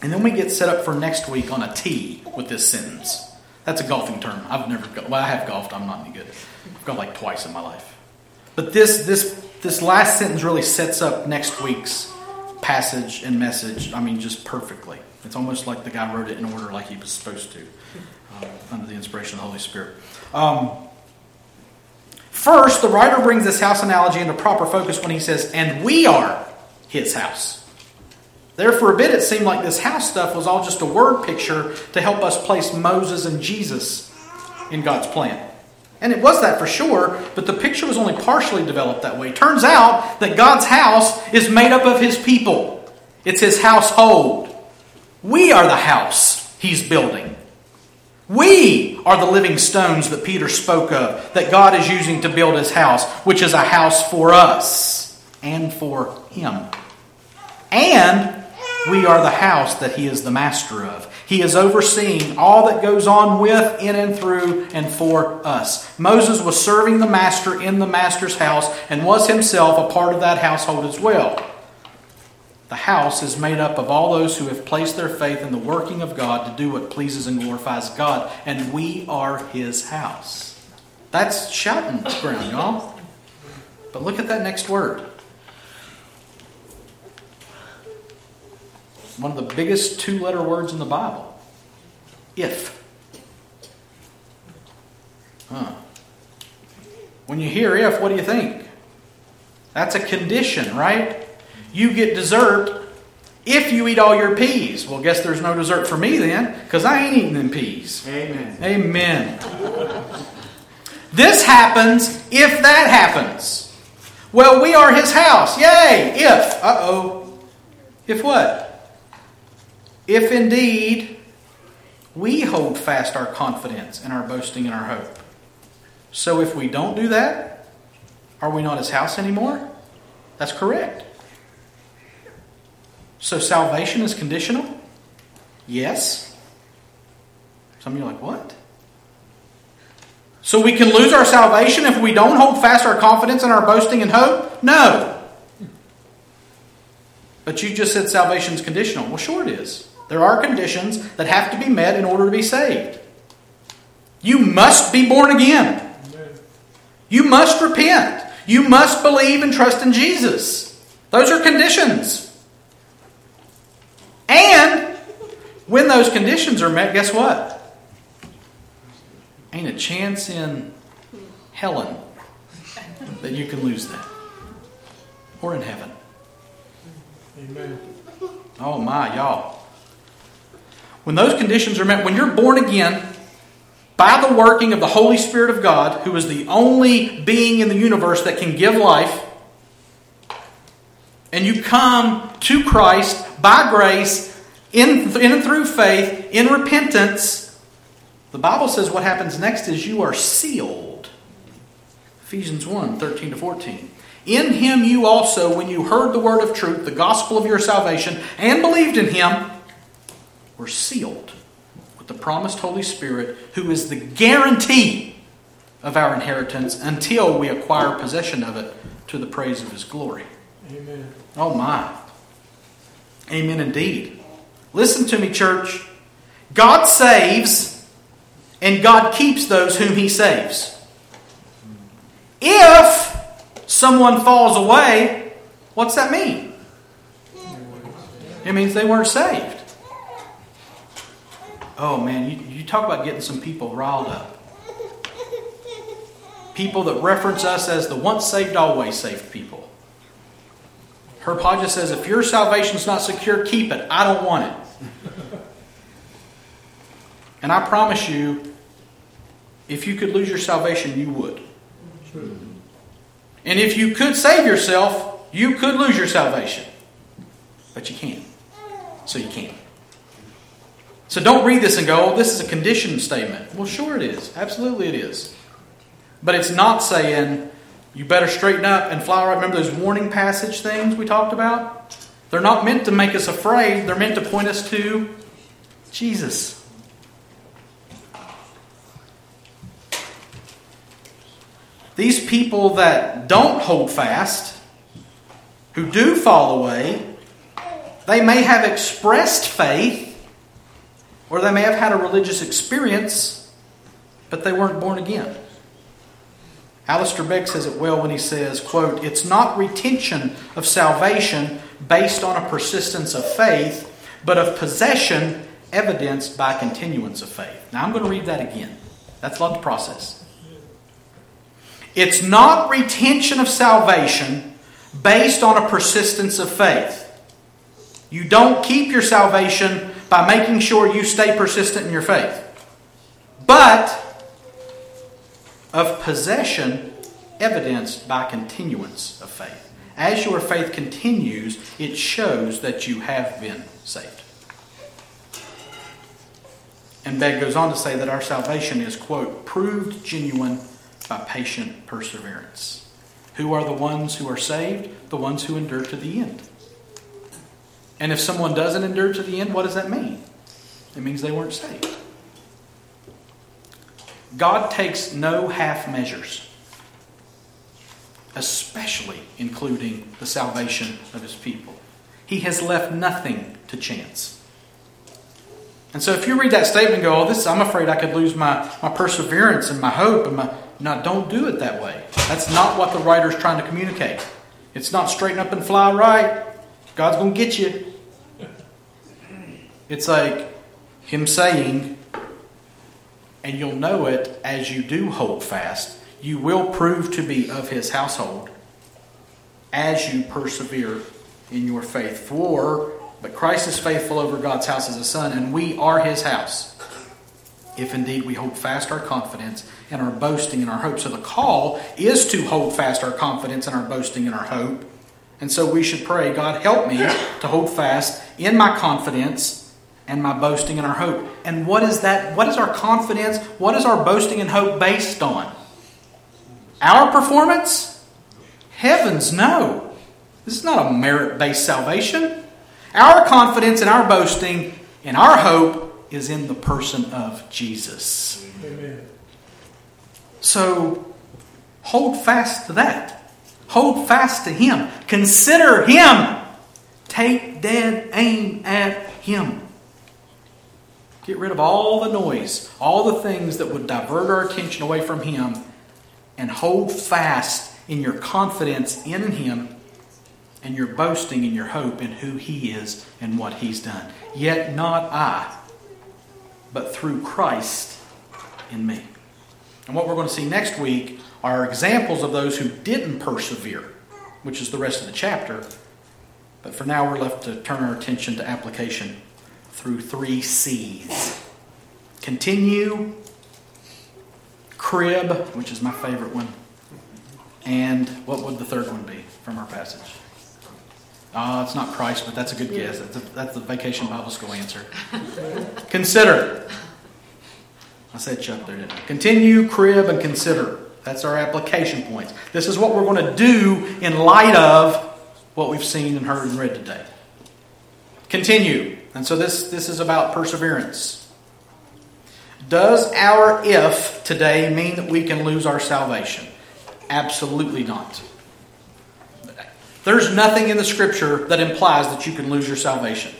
And then we get set up for next week on a tee with this sentence. That's a golfing term. I have golfed. I'm not any good. I've golfed like twice in my life. But this last sentence really sets up next week's passage and message, just perfectly. It's almost like the guy wrote it in order like he was supposed to, under the inspiration of the Holy Spirit. First, the writer brings this house analogy into proper focus when he says, "And we are his house." There for a bit it seemed like this house stuff was all just a word picture to help us place Moses and Jesus in God's plan. And it was that for sure, but the picture was only partially developed that way. Turns out that God's house is made up of his people. It's his household. We are the house he's building. We are the living stones that Peter spoke of that God is using to build his house, which is a house for us. And for him. And we are the house that he is the master of. He is overseeing all that goes on with, in and through, and for us. Moses was serving the master in the master's house and was himself a part of that household as well. The house is made up of all those who have placed their faith in the working of God to do what pleases and glorifies God, and we are His house. That's shouting ground, y'all. But look at that next word. One of the biggest two-letter words in the Bible. If. When you hear if, what do you think? That's a condition, right? You get dessert if you eat all your peas. Well, guess there's no dessert for me then, because I ain't eating them peas. Amen. This happens if that happens. Well, we are His house. Yay! If. Uh-oh. If what? If indeed we hold fast our confidence and our boasting and our hope. So if we don't do that, are we not His house anymore? That's correct. So salvation is conditional? Yes. Some of you are like, what? So we can lose our salvation if we don't hold fast our confidence and our boasting and hope? No. But you just said salvation is conditional. Well, sure it is. There are conditions that have to be met in order to be saved. You must be born again. You must repent. You must believe and trust in Jesus. Those are conditions. And when those conditions are met, guess what? Ain't a chance in Helen that you can lose that. Or in heaven. Amen. Oh my, y'all. When those conditions are met, when you're born again by the working of the Holy Spirit of God, who is the only being in the universe that can give life, and you come to Christ by grace, in and through faith, in repentance, the Bible says what happens next is you are sealed. Ephesians 1, 13-14. In Him you also, when you heard the word of truth, the gospel of your salvation, and believed in Him, were sealed with the promised Holy Spirit, who is the guarantee of our inheritance until we acquire possession of it to the praise of His glory. Amen. Oh my. Amen indeed. Listen to me, church. God saves and God keeps those whom He saves. If someone falls away, what's that mean? It means they weren't saved. Oh man, you talk about getting some people riled up. People that reference us as the once saved, always saved people. Herb Hodges says, if your salvation's not secure, keep it. I don't want it. And I promise you, if you could lose your salvation, you would. Sure. And if you could save yourself, you could lose your salvation. But you can't. So you can't. So don't read this and go, oh, this is a condition statement. Well, sure it is. Absolutely it is. But it's not saying, you better straighten up and fly right. Remember those warning passage things we talked about? They're not meant to make us afraid. They're meant to point us to Jesus. These people that don't hold fast, who do fall away, they may have expressed faith, or they may have had a religious experience, but they weren't born again. Alistair Begg says it well when he says, quote, it's not retention of salvation based on a persistence of faith, but of possession evidenced by continuance of faith. Now I'm going to read that again. That's a lot to process. It's not retention of salvation based on a persistence of faith. You don't keep your salvation by making sure you stay persistent in your faith. But of possession evidenced by continuance of faith. As your faith continues, it shows that you have been saved. And Begg goes on to say that our salvation is, quote, proved genuine by patient perseverance. Who are the ones who are saved? The ones who endure to the end. And if someone doesn't endure to the end, what does that mean? It means they weren't saved. God takes no half measures, especially including the salvation of His people. He has left nothing to chance. And so if you read that statement and go, oh, this, I'm afraid I could lose my perseverance and my hope. And my No, don't do it that way. That's not what the writer's trying to communicate. It's not straighten up and fly right. God's going to get you. It's like him saying, and you'll know it as you do hold fast. You will prove to be of his household as you persevere in your faith. But Christ is faithful over God's house as a son, and we are his house, if indeed we hold fast our confidence and our boasting and our hope. So the call is to hold fast our confidence and our boasting and our hope. And so we should pray, God, help me to hold fast in my confidence and my boasting and our hope. And what is that? What is our confidence? What is our boasting and hope based on? Our performance? Heavens, no. This is not a merit-based salvation. Our confidence and our boasting and our hope is in the person of Jesus. Amen. So hold fast to that. Hold fast to him. Consider him. Take dead aim at him. Get rid of all the noise, all the things that would divert our attention away from him, and hold fast in your confidence in him and your boasting and your hope in who he is and what he's done. Yet not I, but through Christ in me. And what we're going to see next week are examples of those who didn't persevere, which is the rest of the chapter. But for now, we're left to turn our attention to application through 3 C's. Continue, crib, which is my favorite one, and what would the third one be from our passage? It's not Christ, but that's a good guess. That's a Vacation Bible School answer. Consider. I said Chuck there, didn't I? Continue, crib, and consider. That's our application points. This is what we're going to do in light of what we've seen and heard and read today. Continue. And so this is about perseverance. Does our if today mean that we can lose our salvation? Absolutely not. There's nothing in the Scripture that implies that you can lose your salvation.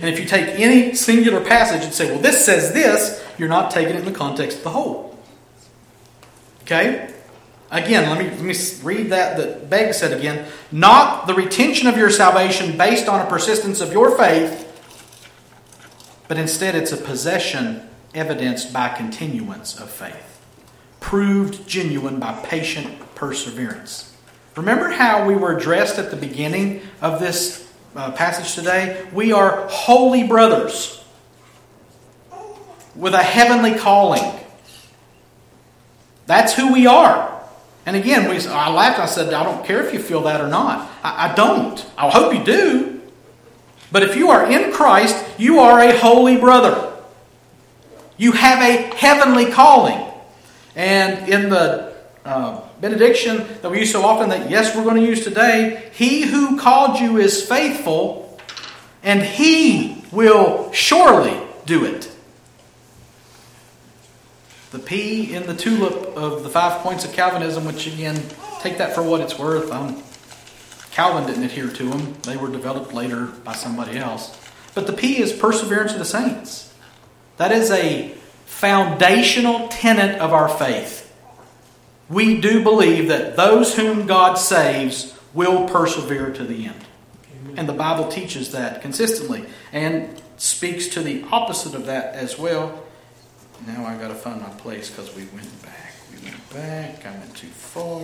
And if you take any singular passage and say, well, this says this, you're not taking it in the context of the whole. Okay? Again, let me read that Begg said again. Not the retention of your salvation based on a persistence of your faith, but instead it's a possession evidenced by continuance of faith, proved genuine by patient perseverance. Remember how we were addressed at the beginning of this passage today? We are holy brothers with a heavenly calling. That's who we are. And again, I laughed. I said, I don't care if you feel that or not. I don't. I hope you do. But if you are in Christ, you are a holy brother. You have a heavenly calling. And in the benediction that we use so often that, yes, we're going to use today, he who called you is faithful, and he will surely do it. The P in the tulip of the 5 points of Calvinism, which again, take that for what it's worth. Calvin didn't adhere to them. They were developed later by somebody else. But the P is perseverance of the saints. That is a foundational tenet of our faith. We do believe that those whom God saves will persevere to the end. Amen. And the Bible teaches that consistently and speaks to the opposite of that as well. Now I've got to find my place because we went back. I went too far.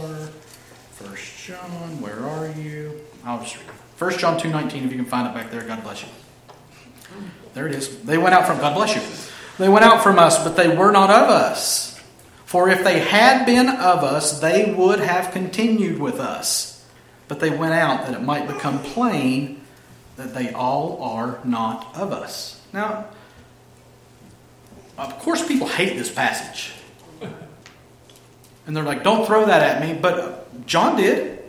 1 John, where are you? I'll just read it. 1 John 2:19, if you can find it back there, God bless you. There it is. They went out from, God bless you. They went out from us, but they were not of us. For if they had been of us, they would have continued with us. But they went out that it might become plain that they all are not of us. Now, of course people hate this passage. And they're like, don't throw that at me. But John did.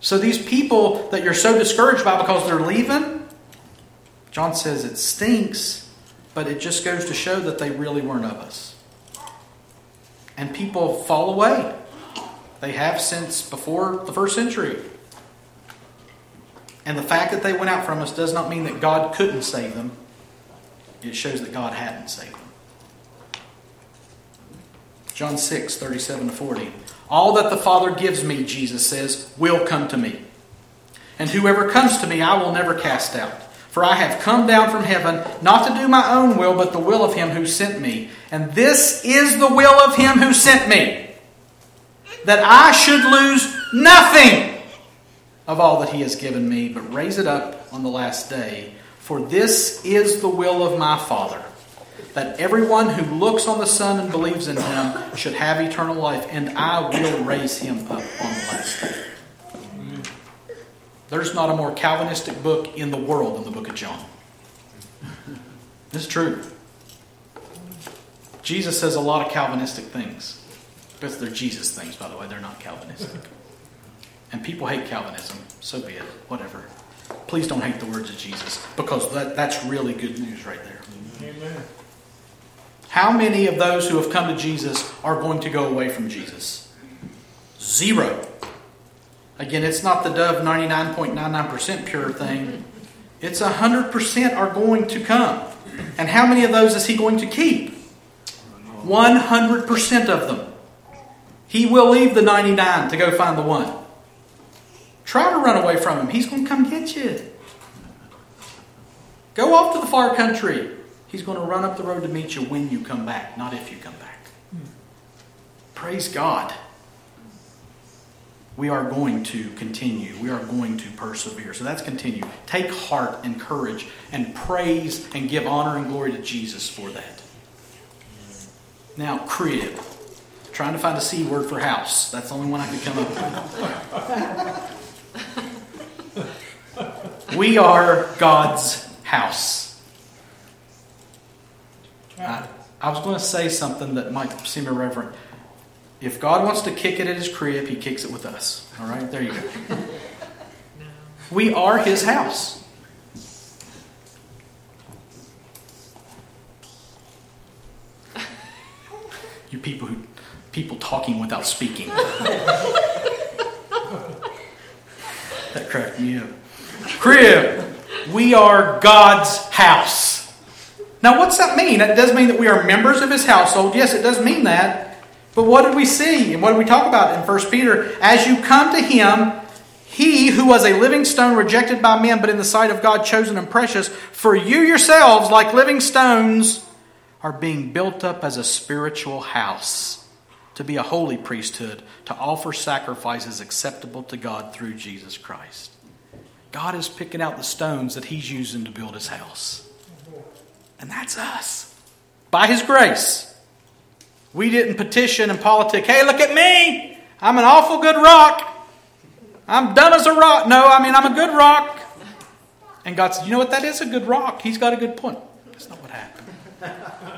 So these people that you're so discouraged by because they're leaving, John says it stinks, but it just goes to show that they really weren't of us. And people fall away. They have since before the first century. And the fact that they went out from us does not mean that God couldn't save them. It shows that God hadn't saved them. John 6, 37-40. All that the Father gives me, Jesus says, will come to me. And whoever comes to me, I will never cast out. For I have come down from heaven, not to do my own will, but the will of him who sent me. And this is the will of him who sent me, that I should lose nothing of all that he has given me, but raise it up on the last day. For this is the will of my Father, that everyone who looks on the Son and believes in him should have eternal life, and I will raise him up on the last day. There's not a more Calvinistic book in the world than the book of John. It's true. Jesus says a lot of Calvinistic things. Because they're Jesus things, by the way. They're not Calvinistic. And people hate Calvinism. So be it. Whatever. Please don't hate the words of Jesus. Because that's really good news right there. Amen. How many of those who have come to Jesus are going to go away from Jesus? Zero. Again, it's not the Dove 99.99% pure thing. It's 100% are going to come. And how many of those is he going to keep? 100% of them. He will leave the 99 to go find the one. Try to run away from him. He's going to come get you. Go off to the far country. He's going to run up the road to meet you when you come back, not if you come back. Praise God. We are going to continue. We are going to persevere. So that's continue. Take heart and courage and praise and give honor and glory to Jesus for that. Now, crib. Trying to find a C word for house. That's the only one I could come up with. We are God's house. I was going to say something that might seem irreverent. If God wants to kick it at his crib, he kicks it with us. All right? There you go. We are his house. You people talking without speaking. That cracked me up. Crib. We are God's house. Now, what's that mean? That does mean that we are members of his household. Yes, it does mean that. But what did we see? And what did we talk about in 1 Peter? As you come to him, he who was a living stone rejected by men, but in the sight of God chosen and precious, for you yourselves, like living stones, are being built up as a spiritual house, to be a holy priesthood, to offer sacrifices acceptable to God through Jesus Christ. God is picking out the stones that he's using to build his house. And that's us. By his grace. We didn't petition and politic, hey, look at me. I'm an awful good rock. I'm dumb as a rock. No, I'm a good rock. And God said, you know what? That is a good rock. He's got a good point. That's not what happened.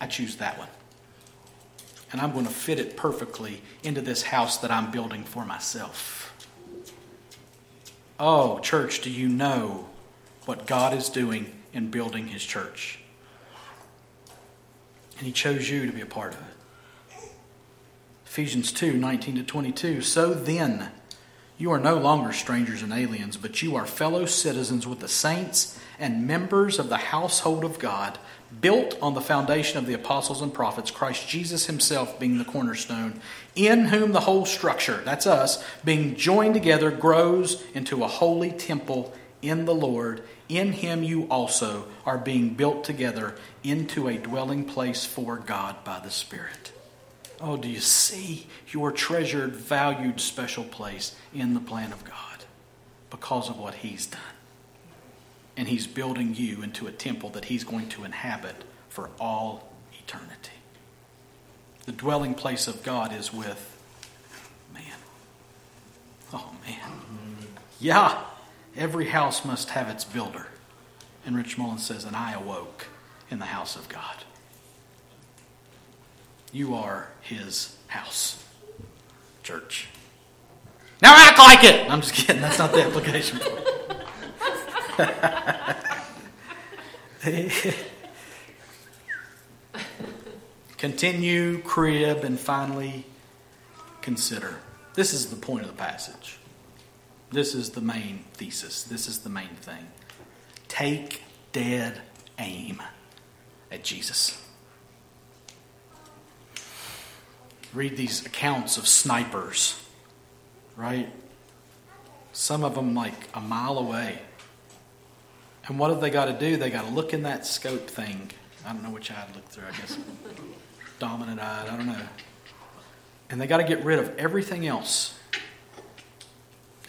I choose that one. And I'm going to fit it perfectly into this house that I'm building for myself. Oh, church, do you know what God is doing in building his church? And he chose you to be a part of it. Ephesians 2, 19-22. So then, you are no longer strangers and aliens, but you are fellow citizens with the saints and members of the household of God, built on the foundation of the apostles and prophets, Christ Jesus himself being the cornerstone, in whom the whole structure, that's us, being joined together, grows into a holy temple in the Lord. In him you also are being built together into a dwelling place for God by the Spirit. Oh, do you see your treasured, valued, special place in the plan of God because of what he's done? And he's building you into a temple that he's going to inhabit for all eternity. The dwelling place of God is with man. Oh, man. Yeah. Every house must have its builder. And Rich Mullins says, and I awoke in the house of God. You are his house. Church. Now act like it! I'm just kidding. That's not the application. Continue, crib, and finally consider. This is the point of the passage. This is the main thesis. This is the main thing. Take dead aim at Jesus. Read these accounts of snipers, right? Some of them like a mile away. And what have they got to do? They got to look in that scope thing. I don't know which eye I'd look through, I guess. Dominant eye, I don't know. And they got to get rid of everything else.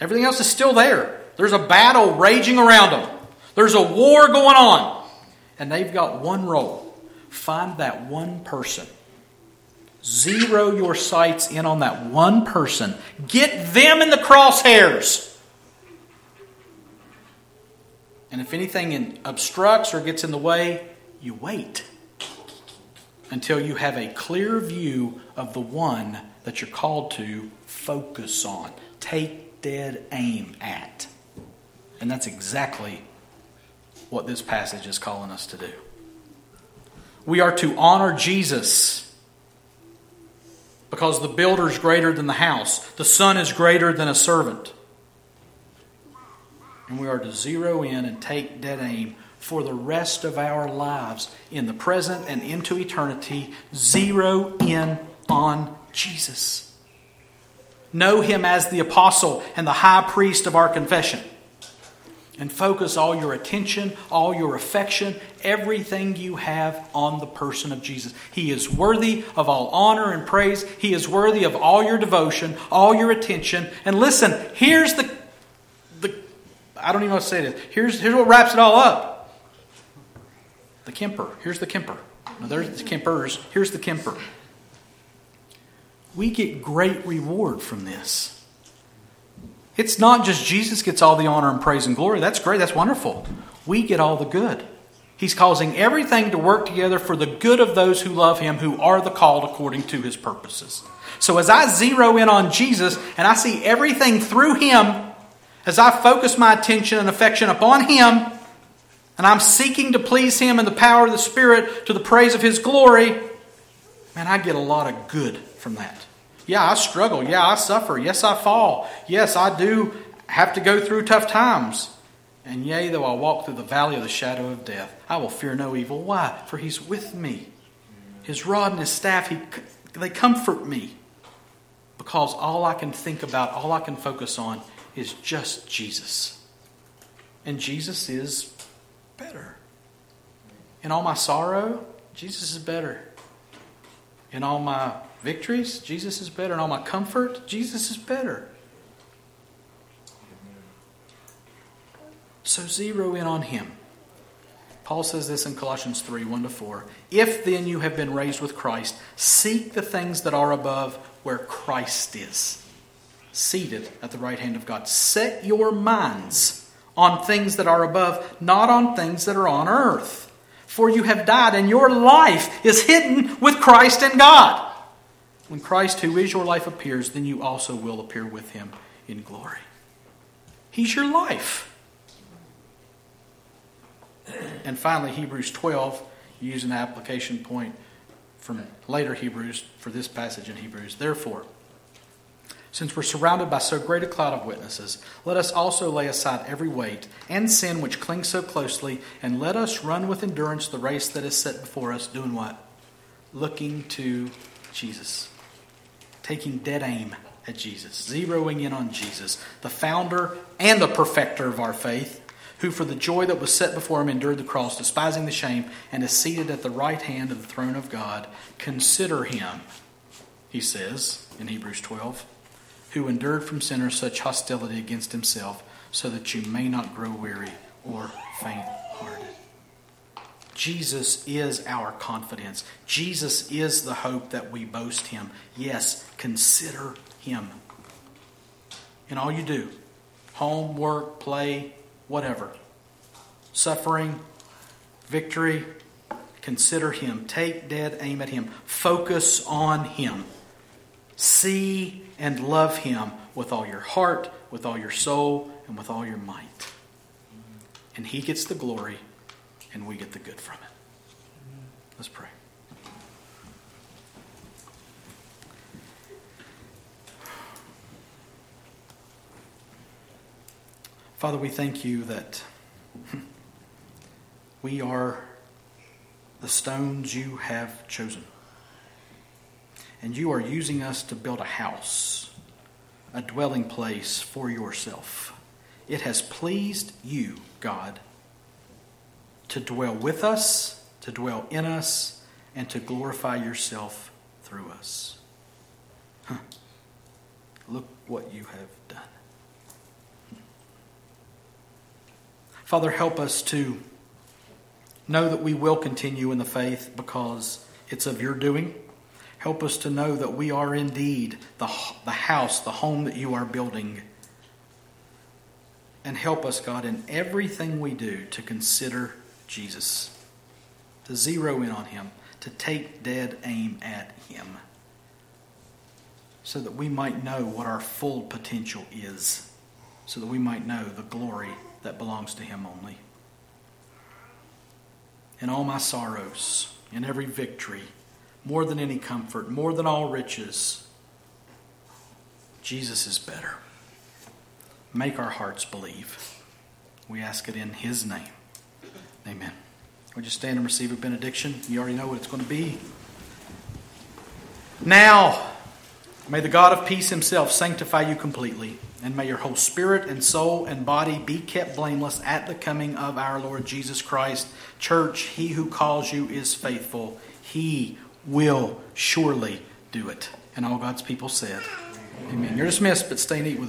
Everything else is still there. There's a battle raging around them. There's a war going on. And they've got one role. Find that one person. Zero your sights in on that one person. Get them in the crosshairs. And if anything obstructs or gets in the way, you wait until you have a clear view of the one that you're called to focus on. Take dead aim at. And that's exactly what this passage is calling us to do. We are to honor Jesus because the builder is greater than the house. The son is greater than a servant. And we are to zero in and take dead aim for the rest of our lives, in the present and into eternity. Zero in on Jesus. Know him as the apostle and the high priest of our confession. And focus all your attention, all your affection, everything you have on the person of Jesus. He is worthy of all honor and praise. He is worthy of all your devotion, all your attention. And listen, here's the I don't even know how to say this. Here's what wraps it all up. The Kemper. Here's the Kemper. No, there's the Kempers. Here's the Kemper. We get great reward from this. It's not just Jesus gets all the honor and praise and glory. That's great. That's wonderful. We get all the good. He's causing everything to work together for the good of those who love him, who are the called according to his purposes. So as I zero in on Jesus and I see everything through him, as I focus my attention and affection upon him, and I'm seeking to please him in the power of the Spirit to the praise of his glory, man, I get a lot of good from that. Yeah, I struggle. Yeah, I suffer. Yes, I fall. Yes, I do have to go through tough times. And yea, though I walk through the valley of the shadow of death, I will fear no evil. Why? For he's with me. His rod and his staff, they comfort me. Because all I can think about, all I can focus on is just Jesus. And Jesus is better. In all my sorrow, Jesus is better. In all my victories, Jesus is better. In all my comfort, Jesus is better. So zero in on him. Paul says this in Colossians 3:1-4. If then you have been raised with Christ, seek the things that are above where Christ is, seated at the right hand of God. Set your minds on things that are above, not on things that are on earth. For you have died, and your life is hidden with Christ in God. When Christ, who is your life, appears, then you also will appear with him in glory. He's your life. And finally, Hebrews 12, use an application point from later Hebrews for this passage in Hebrews. Therefore, since we're surrounded by so great a cloud of witnesses, let us also lay aside every weight and sin which clings so closely, and let us run with endurance the race that is set before us. Doing what? Looking to Jesus. Taking dead aim at Jesus. Zeroing in on Jesus, the founder and the perfecter of our faith, who for the joy that was set before him endured the cross, despising the shame, and is seated at the right hand of the throne of God. Consider him, he says in Hebrews 12, who endured from sinners such hostility against himself, so that you may not grow weary or faint-hearted. Jesus is our confidence. Jesus is the hope that we boast him. Yes, consider him. In all you do, home, work, play, whatever, suffering, victory, consider him. Take dead aim at him. Focus on him. See and love him with all your heart, with all your soul, and with all your might. And he gets the glory, and we get the good from it. Let's pray. Father, we thank you that we are the stones you have chosen. And you are using us to build a house, a dwelling place for yourself. It has pleased you, God, to dwell with us, to dwell in us, and to glorify yourself through us. Look what you have done. Father, help us to know that we will continue in the faith because it's of your doing. Help us to know that we are indeed the house, the home that you are building. And help us, God, in everything we do to consider Jesus, to zero in on him, to take dead aim at him, so that we might know what our full potential is, so that we might know the glory that belongs to him only. In all my sorrows, in every victory, more than any comfort, more than all riches, Jesus is better. Make our hearts believe. We ask it in his name. Amen. Would you stand and receive a benediction? You already know what it's going to be. Now, may the God of peace himself sanctify you completely, and may your whole spirit and soul and body be kept blameless at the coming of our Lord Jesus Christ. Church, he who calls you is faithful. He will surely do it. And all God's people said, Amen. You're dismissed, but stay and eat with us.